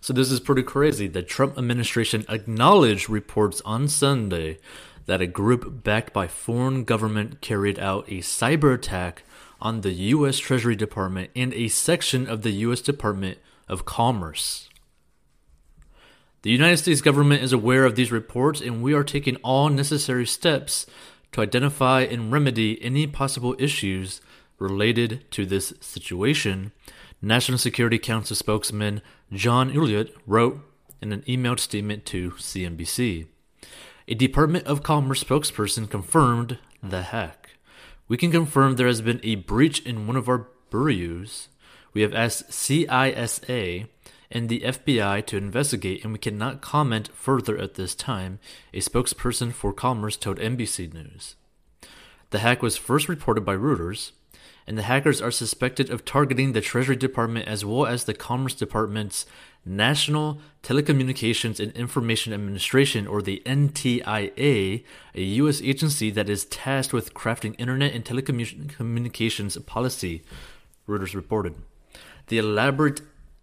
So this is pretty crazy. The Trump administration acknowledged reports on Sunday that a group backed by foreign government carried out a cyber attack on the U.S. Treasury Department and a section of the U.S. Department of Commerce. The United States government is aware of these reports, and we are taking all necessary steps to identify and remedy any possible issues related to this situation, National Security Council spokesman John Ullyot wrote in an emailed statement to CNBC. A Department of Commerce spokesperson confirmed the hack. We can confirm there has been a breach in one of our bureaus. We have asked CISA and the FBI to investigate, and we cannot comment further at this time, a spokesperson for Commerce told NBC News. The hack was first reported by Reuters, and the hackers are suspected of targeting the Treasury Department as well as the Commerce Department's National Telecommunications and Information Administration, or the NTIA, a U.S. agency that is tasked with crafting internet and telecommunications policy, Reuters reported. The elaborate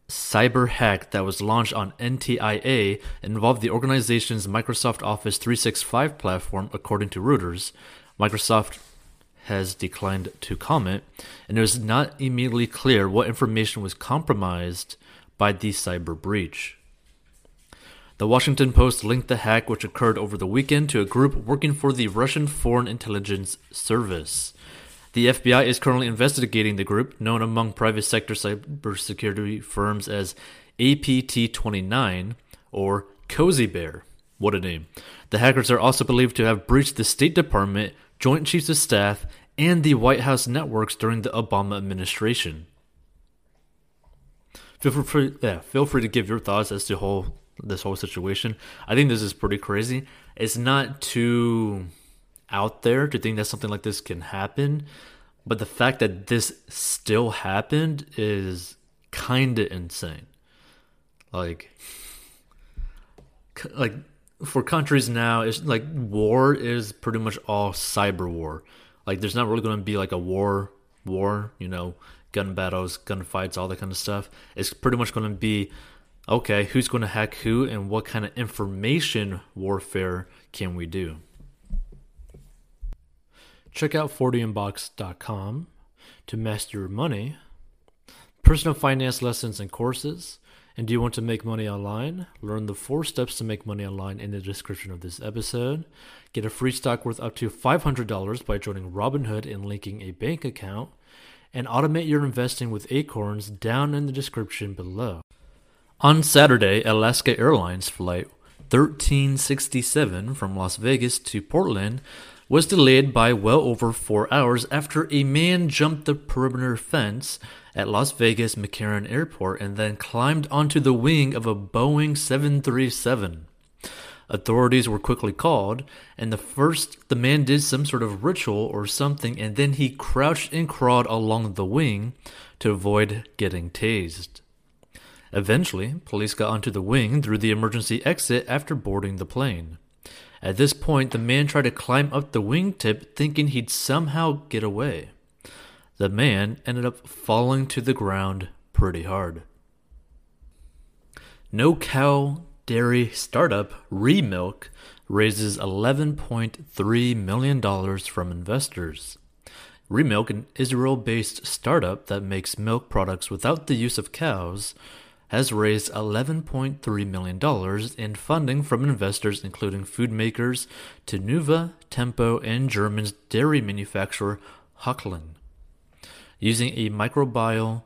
cyber hack that was launched on NTIA involved the organization's Microsoft Office 365 platform, according to Reuters. Microsoft has declined to comment, and it was not immediately clear what information was compromised by the cyber breach. The Washington Post linked the hack, which occurred over the weekend, to a group working for the Russian Foreign Intelligence Service. The FBI is currently investigating the group, known among private sector cybersecurity firms as APT29 or Cozy Bear. What a name. The hackers are also believed to have breached the State Department, Joint Chiefs of Staff, and the White House networks during the Obama administration. Feel free to give your thoughts as to this whole situation. I think this is pretty crazy. It's not too out there to think that something like this can happen, but the fact that this still happened is kind of insane. Like for countries now, it's like war is pretty much all cyber war. Like there's not really going to be like a war, you know, gun battles, gun fights, all that kind of stuff. It's pretty much going to be, okay, who's going to hack who and what kind of information warfare can we do? Check out 40inbox.com to master your money, personal finance lessons and courses. And do you want to make money online? Learn the 4 steps to make money online in the description of this episode. Get a free stock worth up to $500 by joining Robinhood and linking a bank account. And automate your investing with Acorns down in the description below. On Saturday, Alaska Airlines flight 1367 from Las Vegas to Portland was delayed by well over 4 hours after a man jumped the perimeter fence at Las Vegas McCarran Airport and then climbed onto the wing of a Boeing 737. Authorities were quickly called, and the man did some sort of ritual or something, and then he crouched and crawled along the wing to avoid getting tased. Eventually, police got onto the wing through the emergency exit after boarding the plane. At this point, the man tried to climb up the wingtip, thinking he'd somehow get away. The man ended up falling to the ground pretty hard. No cow dairy startup Remilk raises $11.3 million from investors. Remilk, an Israel-based startup that makes milk products without the use of cows, has raised $11.3 million in funding from investors including food makers Tnuva, Tempo, and German's dairy manufacturer Hochland. Using a microbial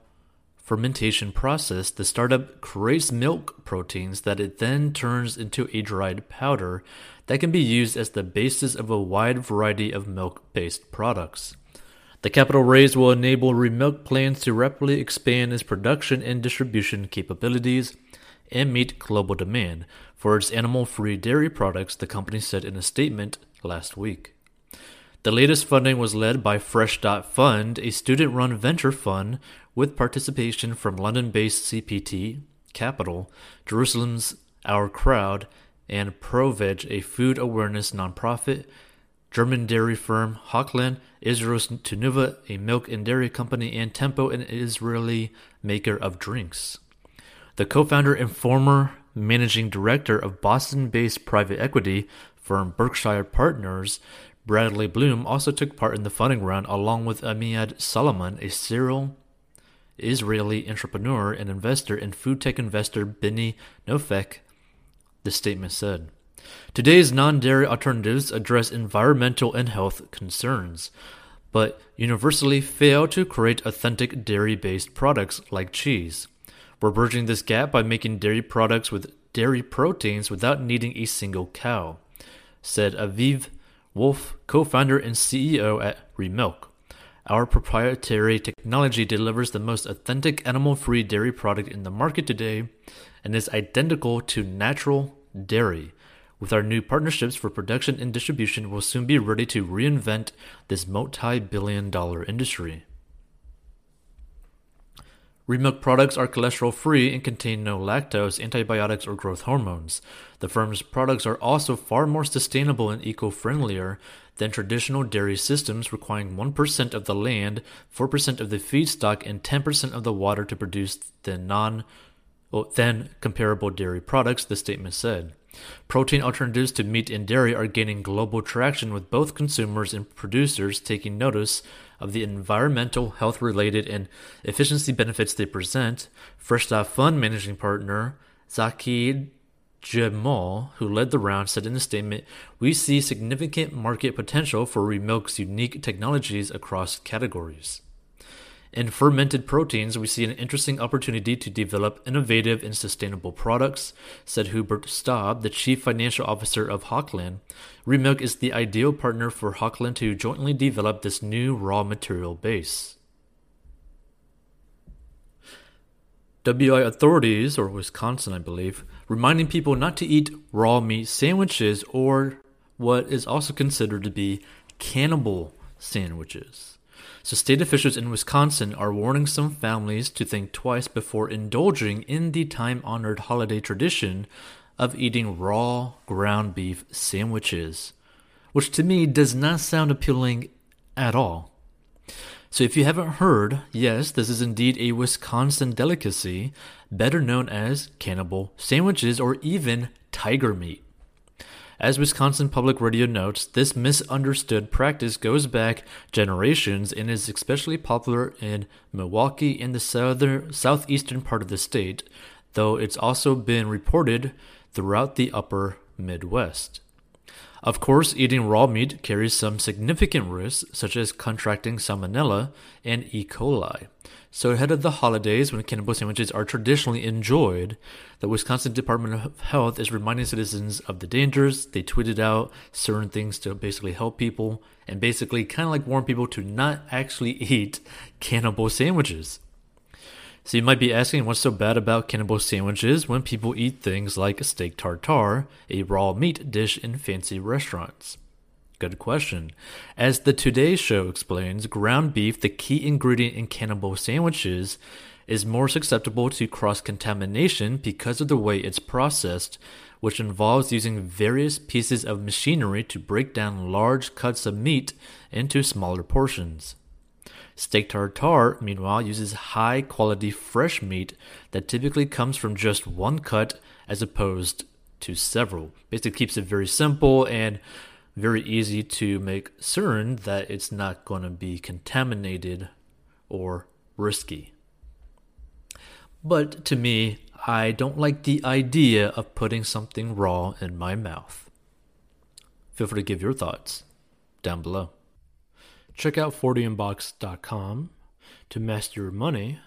fermentation process, the startup creates milk proteins that it then turns into a dried powder that can be used as the basis of a wide variety of milk-based products. The capital raise will enable Remilk plans to rapidly expand its production and distribution capabilities and meet global demand for its animal-free dairy products, the company said in a statement last week. The latest funding was led by Fresh.Fund, a student-run venture fund with participation from London-based CPT Capital, Jerusalem's Our Crowd, and ProVeg, a food awareness nonprofit, German dairy firm Hochland, Israel's Tnuva, a milk and dairy company, and Tempo, an Israeli maker of drinks. the co-founder and former managing director of Boston-based private equity firm Berkshire Partners, Bradley Bloom, also took part in the funding round along with Amiad Solomon, a serial Israeli entrepreneur and investor, and food tech investor Benny Nofek, the statement said. Today's non-dairy alternatives address environmental and health concerns, but universally fail to create authentic dairy-based products like cheese. We're bridging this gap by making dairy products with dairy proteins without needing a single cow, said Aviv Wolf, co-founder and CEO at Remilk. Our proprietary technology delivers the most authentic animal-free dairy product in the market today and is identical to natural dairy. With our new partnerships for production and distribution, we'll soon be ready to reinvent this multi-billion-dollar industry. Remilk products are cholesterol-free and contain no lactose, antibiotics, or growth hormones. The firm's products are also far more sustainable and eco-friendlier than traditional dairy systems, requiring 1% of the land, 4% of the feedstock, and 10% of the water to produce than comparable dairy products, the statement said. Protein alternatives to meat and dairy are gaining global traction, with both consumers and producers taking notice of the environmental, health-related, and efficiency benefits they present. Fresh.Fund managing partner Zaki Jamal, who led the round, said in a statement, "We see significant market potential for Remilk's unique technologies across categories. In fermented proteins, we see an interesting opportunity to develop innovative and sustainable products," said Hubert Staub, the chief financial officer of Hochland. Remilk is the ideal partner for Hochland to jointly develop this new raw material base. WI authorities, or Wisconsin, I believe, reminding people not to eat raw meat sandwiches or what is also considered to be cannibal sandwiches. So state officials in Wisconsin are warning some families to think twice before indulging in the time-honored holiday tradition of eating raw ground beef sandwiches, which to me does not sound appealing at all. So if you haven't heard, yes, this is indeed a Wisconsin delicacy, better known as cannibal sandwiches or even tiger meat. As Wisconsin Public Radio notes, this misunderstood practice goes back generations and is especially popular in Milwaukee and the southeastern part of the state, though it's also been reported throughout the upper Midwest. Of course, eating raw meat carries some significant risks, such as contracting salmonella and E. coli. So ahead of the holidays, when cannibal sandwiches are traditionally enjoyed, the Wisconsin Department of Health is reminding citizens of the dangers. They tweeted out certain things to basically help people and basically kind of like warn people to not actually eat cannibal sandwiches. So you might be asking, what's so bad about cannibal sandwiches when people eat things like steak tartare, a raw meat dish in fancy restaurants? Good question. As the Today Show explains, ground beef, the key ingredient in cannibal sandwiches, is more susceptible to cross-contamination because of the way it's processed, which involves using various pieces of machinery to break down large cuts of meat into smaller portions. Steak tartare, meanwhile, uses high-quality fresh meat that typically comes from just one cut as opposed to several. Basically keeps it very simple and very easy to make certain that it's not going to be contaminated or risky. But to me, I don't like the idea of putting something raw in my mouth. Feel free to give your thoughts down below. Check out 40inbox.com to master your money,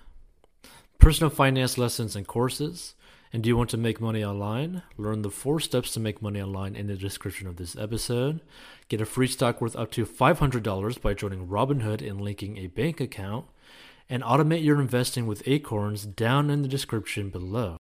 personal finance lessons and courses. And do you want to make money online? Learn the 4 steps to make money online in the description of this episode. Get a free stock worth up to $500 by joining Robinhood and linking a bank account. And automate your investing with Acorns down in the description below.